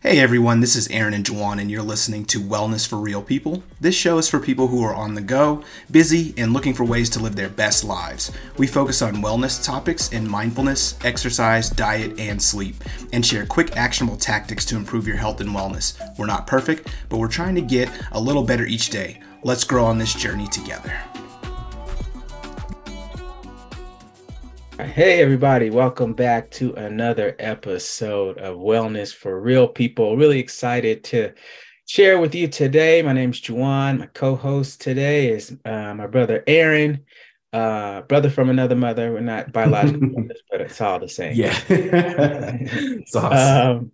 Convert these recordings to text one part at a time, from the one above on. Hey everyone, this is Aaron and Juwan, and you're listening to Wellness for Real People. This show is for people who are on the go, busy, and looking for ways to live their best lives. We focus on wellness topics in mindfulness, exercise, diet, and sleep, and share quick actionable tactics to improve your health and wellness. We're not perfect, but we're trying to get a little better each day. Let's grow on this journey together. Hey everybody, welcome back to another episode of Wellness for Real People. Really excited to share with you today. My name's Juwan. My co-host today is my brother Aaron, brother from another mother. We're not biological brothers, but it's all the same. Yeah, it's awesome.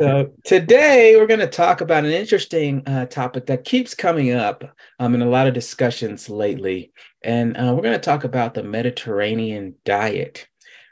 So today we're going to talk about an interesting topic that keeps coming up in a lot of discussions lately. And we're going to talk about the Mediterranean diet.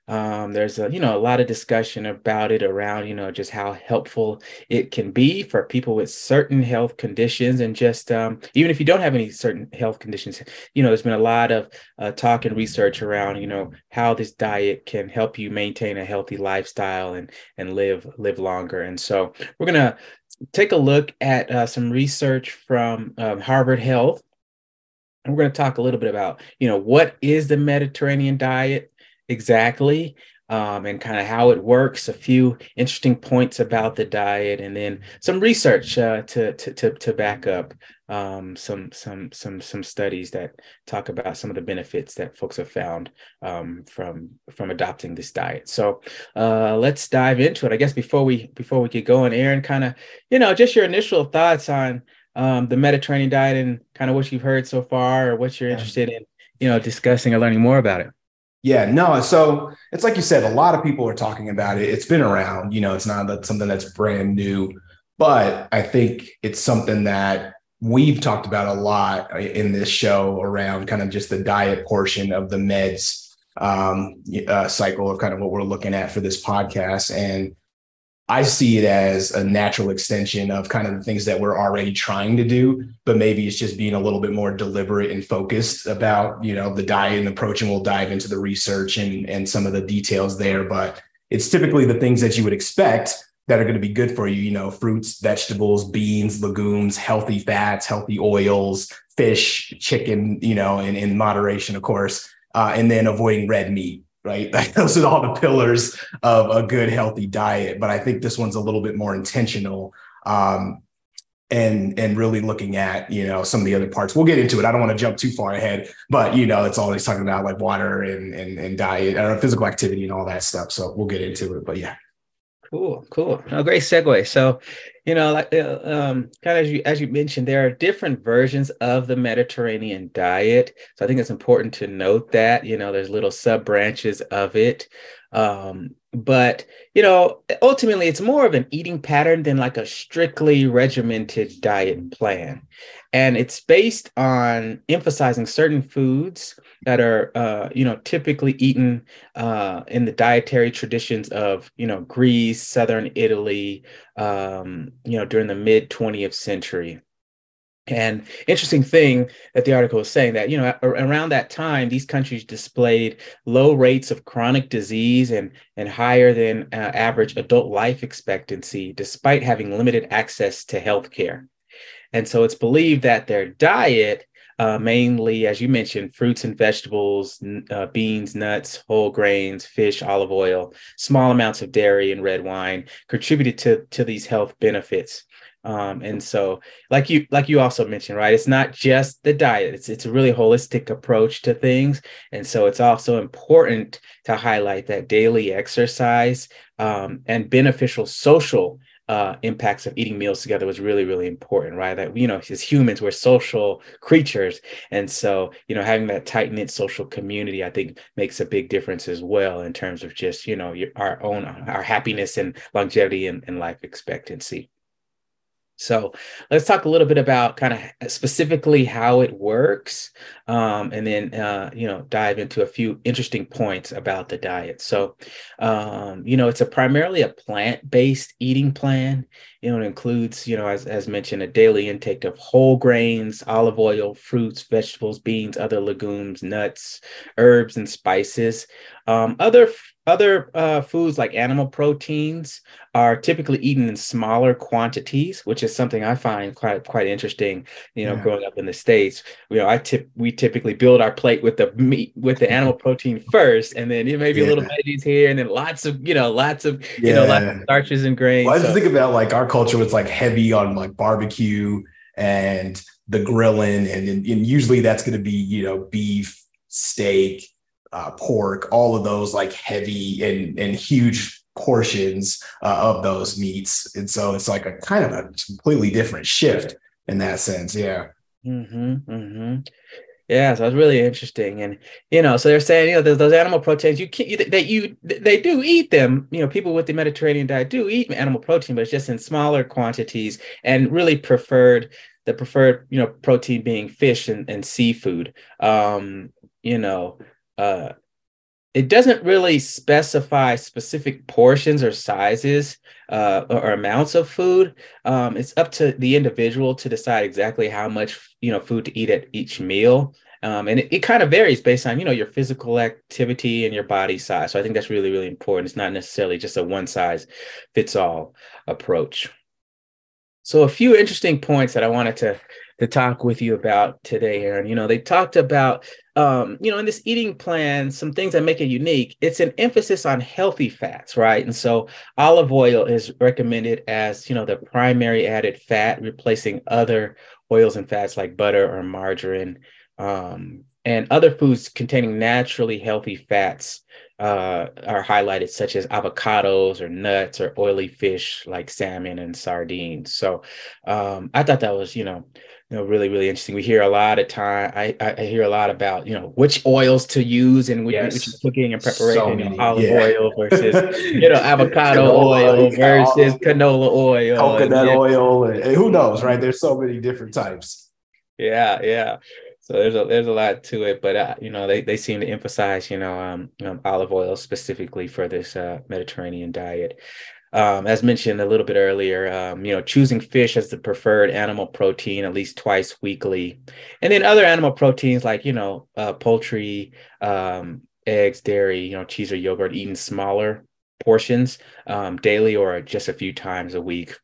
There's a lot of discussion about it around, just how helpful it can be for people with certain health conditions. And just even if you don't have any certain health conditions, there's been a lot of talk and research around, how this diet can help you maintain a healthy lifestyle and live longer. And so we're going to take a look at some research from Harvard Health. And we're going to talk a little bit about, what is the Mediterranean diet exactly, and kind of how it works, a few interesting points about the diet, and then some research to back up some studies that talk about some of the benefits that folks have found from adopting this diet. So let's dive into it. I guess before we get going, Aaron, kind of just your initial thoughts on the Mediterranean diet and kind of what you've heard so far, or what you're interested in, discussing or learning more about it. Yeah, no. So it's like you said, a lot of people are talking about it. It's been around, it's not something that's brand new, but I think it's something that we've talked about a lot in this show around kind of just the diet portion of the meds cycle of kind of what we're looking at for this podcast. And I see it as a natural extension of kind of the things that we're already trying to do, but maybe it's just being a little bit more deliberate and focused about, the diet and approach. And we'll dive into the research and some of the details there, but it's typically the things that you would expect that are going to be good for you, fruits, vegetables, beans, legumes, healthy fats, healthy oils, fish, chicken, in moderation, of course, and then avoiding red meat. Right. Those are all the pillars of a good, healthy diet. But I think this one's a little bit more intentional and really looking at, some of the other parts. We'll get into it. I don't want to jump too far ahead, but, it's always talking about like water and diet or physical activity and all that stuff. So we'll get into it. But yeah. Cool. No, great segue. So, kind of as you mentioned, there are different versions of the Mediterranean diet. So I think it's important to note that, there's little sub branches of it. But, ultimately, it's more of an eating pattern than like a strictly regimented diet plan. And it's based on emphasizing certain foods that are, typically eaten in the dietary traditions of, Greece, Southern Italy, during the mid 20th century. And interesting thing that the article is saying that, around that time, these countries displayed low rates of chronic disease and higher than average adult life expectancy, despite having limited access to healthcare. And so it's believed that their diet, mainly, as you mentioned, fruits and vegetables, beans, nuts, whole grains, fish, olive oil, small amounts of dairy and red wine contributed to these health benefits. And so like you also mentioned, right, it's not just the diet, it's a really holistic approach to things. And so it's also important to highlight that daily exercise and beneficial social impacts of eating meals together was really, really important, right? That, as humans, we're social creatures. And so, having that tight-knit social community, I think, makes a big difference as well in terms of just, our happiness and longevity and life expectancy. So let's talk a little bit about kind of specifically how it works, and then, dive into a few interesting points about the diet. So, it's primarily a plant-based eating plan. It includes, as mentioned, a daily intake of whole grains, olive oil, fruits, vegetables, beans, other legumes, nuts, herbs, and spices. Other foods like animal proteins are typically eaten in smaller quantities, which is something I find quite interesting. You know, growing up in the States, you know, we typically build our plate with the meat, with the animal protein first, and then maybe a little veggies here, and then lots of starches and grains. Well, I just think about like our culture was like heavy on like barbecue and the grilling, and usually that's going to be, you know, beef, steak, pork, all of those like heavy and huge portions of those meats. And so it's like a kind of a completely different shift in that sense. Yeah. Mm-hmm, mm-hmm. Yeah. So it's really interesting. And, you know, so they're saying, you know, those animal proteins, they do eat them. You know, people with the Mediterranean diet do eat animal protein, but it's just in smaller quantities, and really the preferred, you know, protein being fish and seafood. You know, it doesn't really specify specific portions or sizes or amounts of food. It's up to the individual to decide exactly how much, you know, food to eat at each meal. And it kind of varies based on, you know, your physical activity and your body size. So I think that's really, really important. It's not necessarily just a one size fits all approach. So a few interesting points that I wanted to talk with you about today, Aaron. You know, they talked about, you know, in this eating plan, some things that make it unique. It's an emphasis on healthy fats, right? And so olive oil is recommended as, you know, the primary added fat, replacing other oils and fats like butter or margarine, and other foods containing naturally healthy fats are highlighted, such as avocados or nuts or oily fish like salmon and sardines. So I thought that was, you know, really, really interesting. We hear a lot of time. I hear a lot about, you know, which oils to use and which you're cooking and preparation. So many, olive oil versus, you know, avocado oil versus canola oil, coconut oil, and who knows, right? There's so many different types. Yeah, yeah. So there's a lot to it, but you know, they seem to emphasize, you know, olive oil specifically for this Mediterranean diet. As mentioned a little bit earlier, you know, choosing fish as the preferred animal protein at least twice weekly, and then other animal proteins like, you know, poultry, eggs, dairy, you know, cheese or yogurt, eating smaller portions daily or just a few times a week.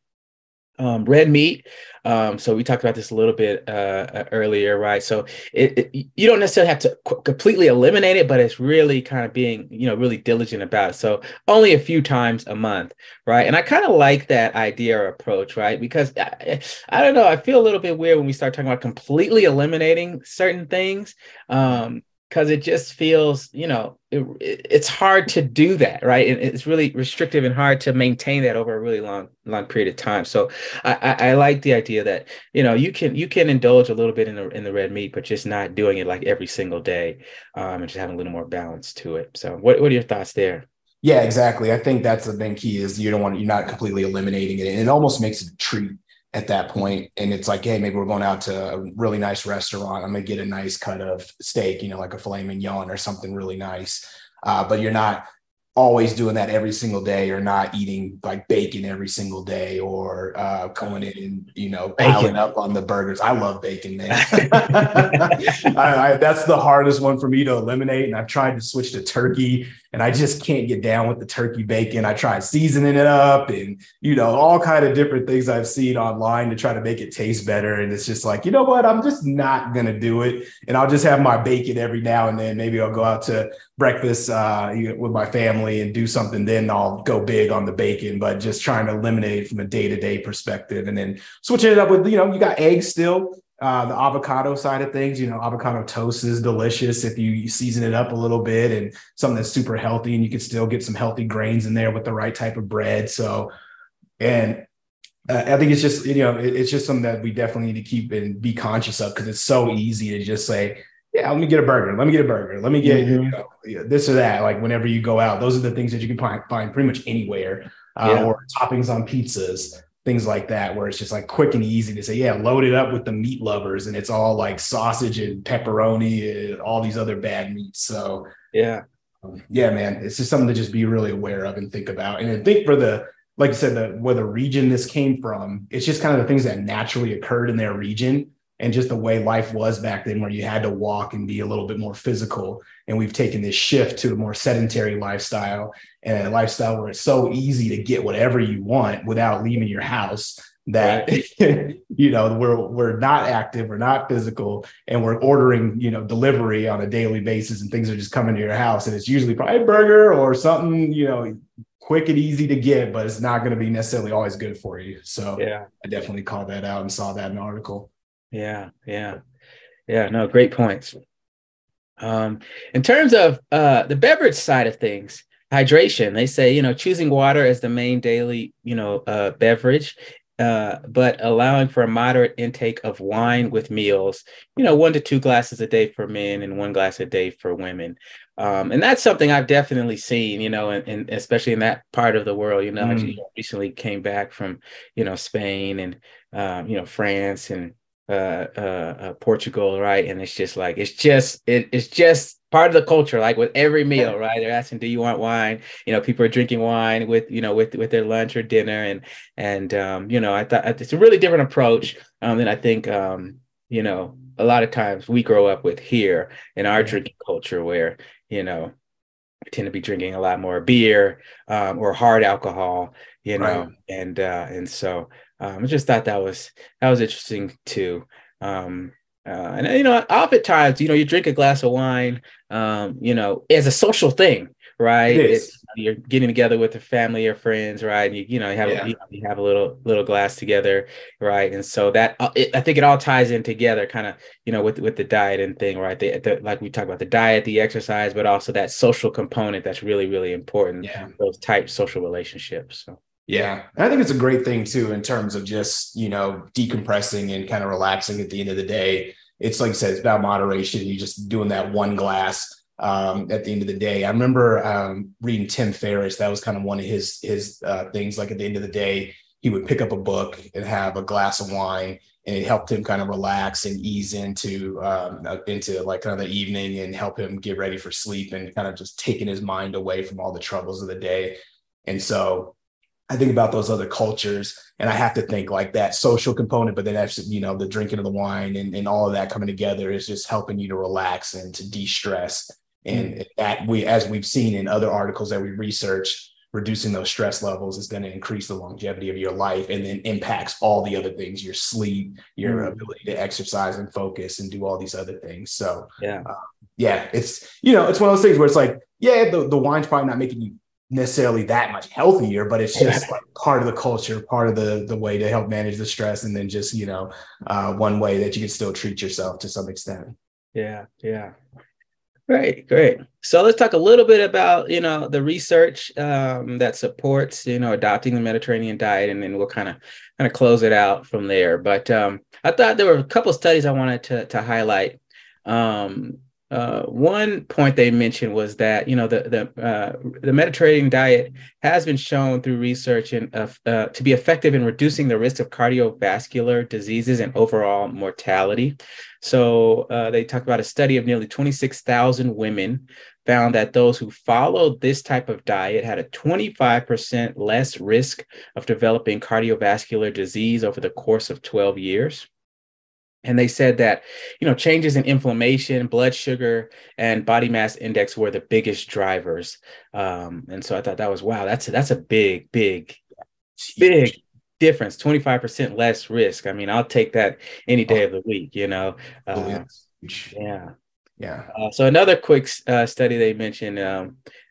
Red meat. So we talked about this a little bit earlier, right? So you don't necessarily have to completely eliminate it, but it's really kind of being, you know, really diligent about it. So only a few times a month, right? And I kind of like that idea or approach, right? Because I don't know, I feel a little bit weird when we start talking about completely eliminating certain things. Because it just feels, you know, it's hard to do that, right? And it's really restrictive and hard to maintain that over a really long period of time. So I like the idea that, you know, you can indulge a little bit in the red meat, but just not doing it like every single day, and just having a little more balance to it. So what are your thoughts there? Yeah, exactly. I think that's the main key is you're not completely eliminating it. And it almost makes it a treat at that point. And it's like, hey, maybe we're going out to a really nice restaurant. I'm going to get a nice cut of steak, you know, like a filet mignon or something really nice. But you're not always doing that every single day, or not eating like bacon every single day, or going in and, you know, piling up on the burgers. I love bacon, man. That's the hardest one for me to eliminate. And I've tried to switch to turkey, and I just can't get down with the turkey bacon. I tried seasoning it up and, you know, all kind of different things I've seen online to try to make it taste better. And it's just like, you know what, I'm just not going to do it. And I'll just have my bacon every now and then. Maybe I'll go out to breakfast with my family and do something. Then I'll go big on the bacon, but just trying to eliminate it from a day-to-day perspective. And then switching it up with, you know, you got eggs still. The avocado side of things, you know, avocado toast is delicious if you season it up a little bit, and something that's super healthy, and you can still get some healthy grains in there with the right type of bread. So, and I think it's just, you know, it's just something that we definitely need to keep and be conscious of, because it's so easy to just say, yeah, let me get a burger. Let me get a burger. Let me get you know, this or that. Like whenever you go out, those are the things that you can find pretty much anywhere, or toppings on pizzas, things like that, where it's just like quick and easy to say, yeah, load it up with the meat lovers, and it's all like sausage and pepperoni and all these other bad meats. So yeah, man, it's just something to just be really aware of and think about. And I think for the, like you said, where the region this came from, it's just kind of the things that naturally occurred in their region and just the way life was back then, where you had to walk and be a little bit more physical. And we've taken this shift to a more sedentary lifestyle, and a lifestyle where it's so easy to get whatever you want without leaving your house, that, you know, we're not active, we're not physical, and we're ordering, you know, delivery on a daily basis, and things are just coming to your house. And it's usually probably a burger or something, you know, quick and easy to get, but it's not going to be necessarily always good for you. So yeah, I definitely called that out and saw that in the article. Yeah. No, great points. In terms of the beverage side of things, hydration, they say, you know, choosing water as the main daily, you know, beverage, but allowing for a moderate intake of wine with meals, you know, 1 to 2 glasses a day for men and 1 glass a day for women. And that's something I've definitely seen, you know, and especially in that part of the world. You know, I recently came back from, you know, Spain and, you know, France and Portugal, right? And it's just like, it's just part of the culture, like with every meal, right? They're asking, do you want wine? You know, people are drinking wine with, you know, with their lunch or dinner. And you know, I thought it's a really different approach than I think, you know, a lot of times we grow up with here in our drinking culture, where, you know, we tend to be drinking a lot more beer or hard alcohol, you know, and so I just thought that was interesting too. And, you know, oftentimes, you know, you drink a glass of wine, you know, as a social thing, right? It's, you're getting together with the family or friends, right? And you have a little glass together, right? And so that I think it all ties in together, kind of, you know, with the diet and thing, right? Like we talk about the diet, the exercise, but also that social component that's really, really important. Yeah. Those type social relationships. So. Yeah. And I think it's a great thing too, in terms of just, you know, decompressing and kind of relaxing at the end of the day. It's like you said, it's about moderation. You're just doing that 1 glass at the end of the day. I remember reading Tim Ferriss. That was kind of one of his things. Like at the end of the day, he would pick up a book and have a glass of wine, and it helped him kind of relax and ease into like kind of the evening, and help him get ready for sleep, and kind of just taking his mind away from all the troubles of the day. And so I think about those other cultures, and I have to think like that social component, but then actually, you know, the drinking of the wine and all of that coming together is just helping you to relax and to de-stress. And that as we've seen in other articles that we research, reducing those stress levels is going to increase the longevity of your life, and then impacts all the other things, your sleep, your ability to exercise and focus and do all these other things. So yeah, it's, you know, it's one of those things where it's like, yeah, the wine's probably not making you necessarily that much healthier, but it's just like part of the culture, part of the way to help manage the stress, and then just, you know, one way that you can still treat yourself to some extent. Yeah. Great. So let's talk a little bit about, you know, the research that supports, you know, adopting the Mediterranean diet, and then we'll kind of close it out from there. But I thought there were a couple of studies I wanted to highlight. One point they mentioned was that, you know, the Mediterranean diet has been shown through research to be effective in reducing the risk of cardiovascular diseases and overall mortality. So they talked about a study of nearly 26,000 women found that those who followed this type of diet had a 25% less risk of developing cardiovascular disease over the course of 12 years. And they said that, you know, changes in inflammation, blood sugar, and body mass index were the biggest drivers. And so I thought that was, wow, that's a big difference. 25% less risk. I mean, I'll take that any day of the week, you know. Yeah. So another quick study they mentioned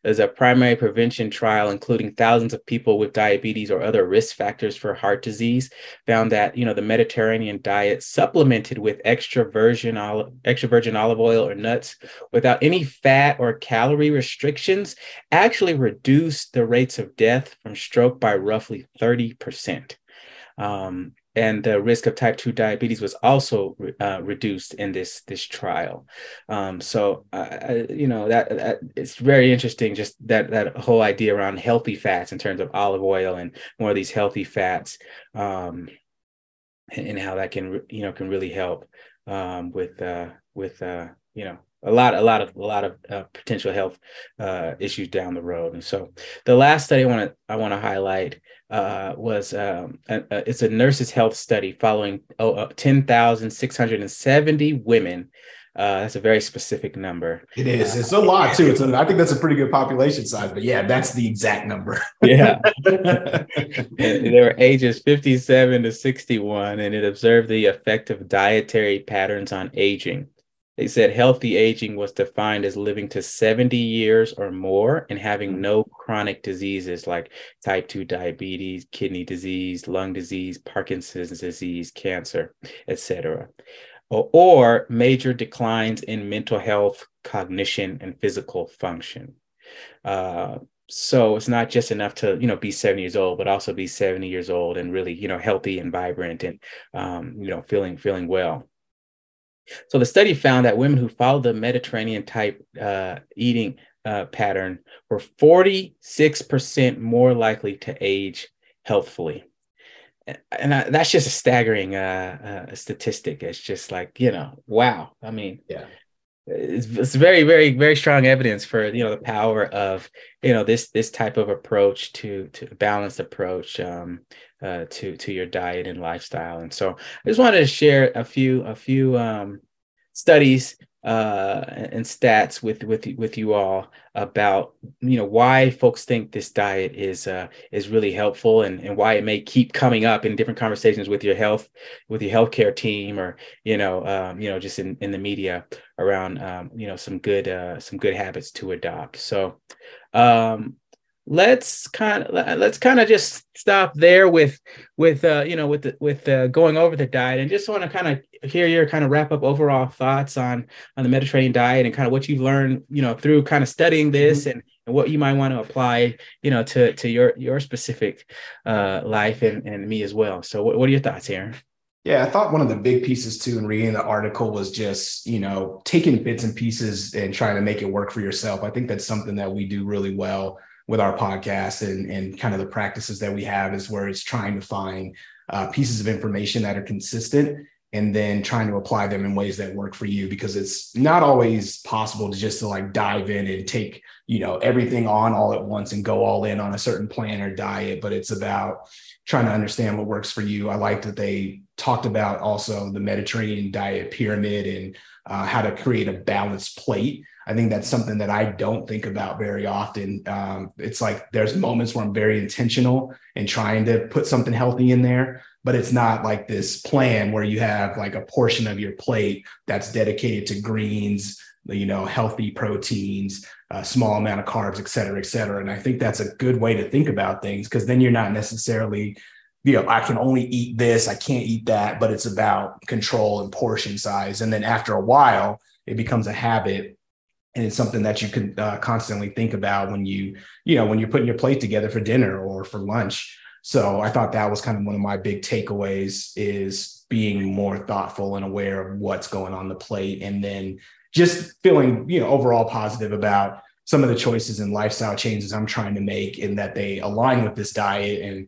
is a primary prevention trial, including thousands of people with diabetes or other risk factors for heart disease, found that, you know, the Mediterranean diet supplemented with extra virgin olive oil or nuts without any fat or calorie restrictions actually reduced the rates of death from stroke by roughly 30%. And the risk of type 2 diabetes was also reduced in this trial. You know, that it's very interesting, just that whole idea around healthy fats in terms of olive oil and more of these healthy fats, and how that can really help with a lot of potential health issues down the road. And so the last study I want to highlight was it's a nurses' health study following 10,670 women. That's a very specific number. It is. It's a lot too. I think that's a pretty good population size, but yeah, that's the exact number. Yeah. They were ages 57 to 61, and it observed the effect of dietary patterns on aging. They said healthy aging was defined as living to 70 years or more and having no chronic diseases like type 2 diabetes, kidney disease, lung disease, Parkinson's disease, cancer, etc., or major declines in mental health, cognition, and physical function. So it's not just enough to, be 70 years old, but also be 70 years old and really, healthy and vibrant and, feeling well. So the study found that women who followed the Mediterranean type eating pattern were 46% more likely to age healthfully. And that's just a staggering statistic. It's just like, wow. I mean, yeah, it's very, very, very strong evidence for, the power of, this type of approach to balanced approach to your diet and lifestyle. And so I just wanted to share a few studies and stats with you all about why folks think this diet is really helpful and why it may keep coming up in different conversations with your healthcare team or just in the media around some good habits to adopt. So let's kind of just stop there with going over the diet, and just want to kind of hear your kind of wrap up overall thoughts on the Mediterranean diet and kind of what you've learned, through kind of studying this and what you might want to apply, to your specific life and me as well. So what are your thoughts, Aaron? Yeah, I thought one of the big pieces too in reading the article was just, taking bits and pieces and trying to make it work for yourself. I think that's something that we do really well with our podcast and kind of the practices that we have, is where it's trying to find pieces of information that are consistent and then trying to apply them in ways that work for you, because it's not always possible to just dive in and take, everything on all at once and go all in on a certain plan or diet, but it's about trying to understand what works for you. I like that they talked about also the Mediterranean diet pyramid and how to create a balanced plate. I think that's something that I don't think about very often. It's like there's moments where I'm very intentional and trying to put something healthy in there, but it's not like this plan where you have a portion of your plate that's dedicated to greens, healthy proteins, a small amount of carbs, et cetera, et cetera. And I think that's a good way to think about things, because then you're not necessarily, I can only eat this, I can't eat that, but it's about control and portion size. And then after a while, it becomes a habit. And it's something that you can constantly think about when you're putting your plate together for dinner or for lunch. So I thought that was kind of one of my big takeaways, is being more thoughtful and aware of what's going on the plate. And then just feeling, overall positive about some of the choices and lifestyle changes I'm trying to make, and that they align with this diet. And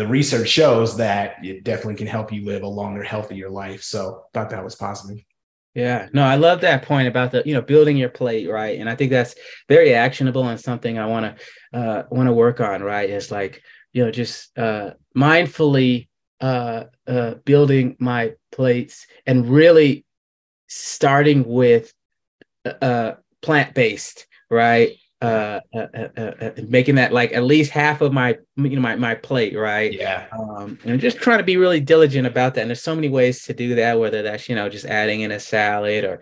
the research shows that it definitely can help you live a longer, healthier life. So I thought that was positive. Yeah, no, I love that point about the, building your plate, right? And I think that's very actionable and something I want to work on, right? It's like, just mindfully building my plates and really starting with plant-based, right? Making that at least half of my my plate, right? Yeah. And just trying to be really diligent about that. And there's so many ways to do that, whether that's just adding in a salad, or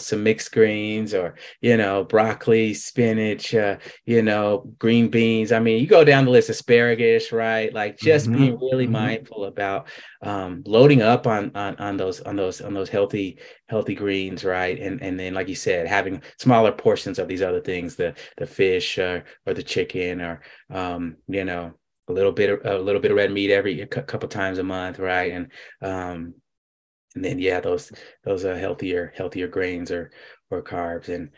some mixed greens, or broccoli, spinach, green beans. I mean, you go down the list, asparagus, right? Just being really mindful about loading up on those healthy greens, right? And then, like you said, having smaller portions of these other things, the fish or the chicken, or a little bit of red meat every couple times a month, right? And then those are healthier grains or carbs, and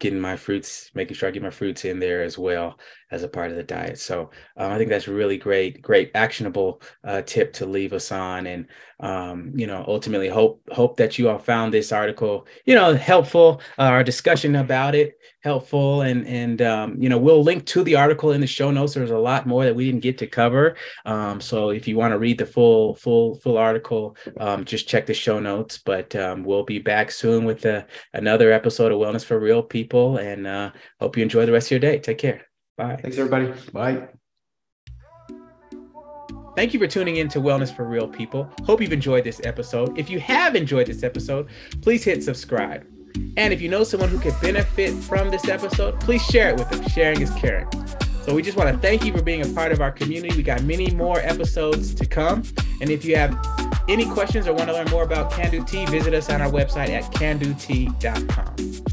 getting my fruits, making sure I get my fruits in there as well, as a part of the diet. So I think that's really great actionable tip to leave us on. And, ultimately hope that you all found this article, helpful, our discussion about it helpful. And we'll link to the article in the show notes. There's a lot more that we didn't get to cover. So if you want to read the full article, just check the show notes, but we'll be back soon with another episode of Wellness for Real People, and hope you enjoy the rest of your day. Take care. Bye. Thanks, everybody. Bye. Thank you for tuning in to Wellness for Real People. Hope you've enjoyed this episode. If you have enjoyed this episode, please hit subscribe. And if you know someone who could benefit from this episode, please share it with them. Sharing is caring. So we just want to thank you for being a part of our community. We got many more episodes to come. And if you have any questions or want to learn more about CanDoTea, visit us on our website at CanDoTea.com.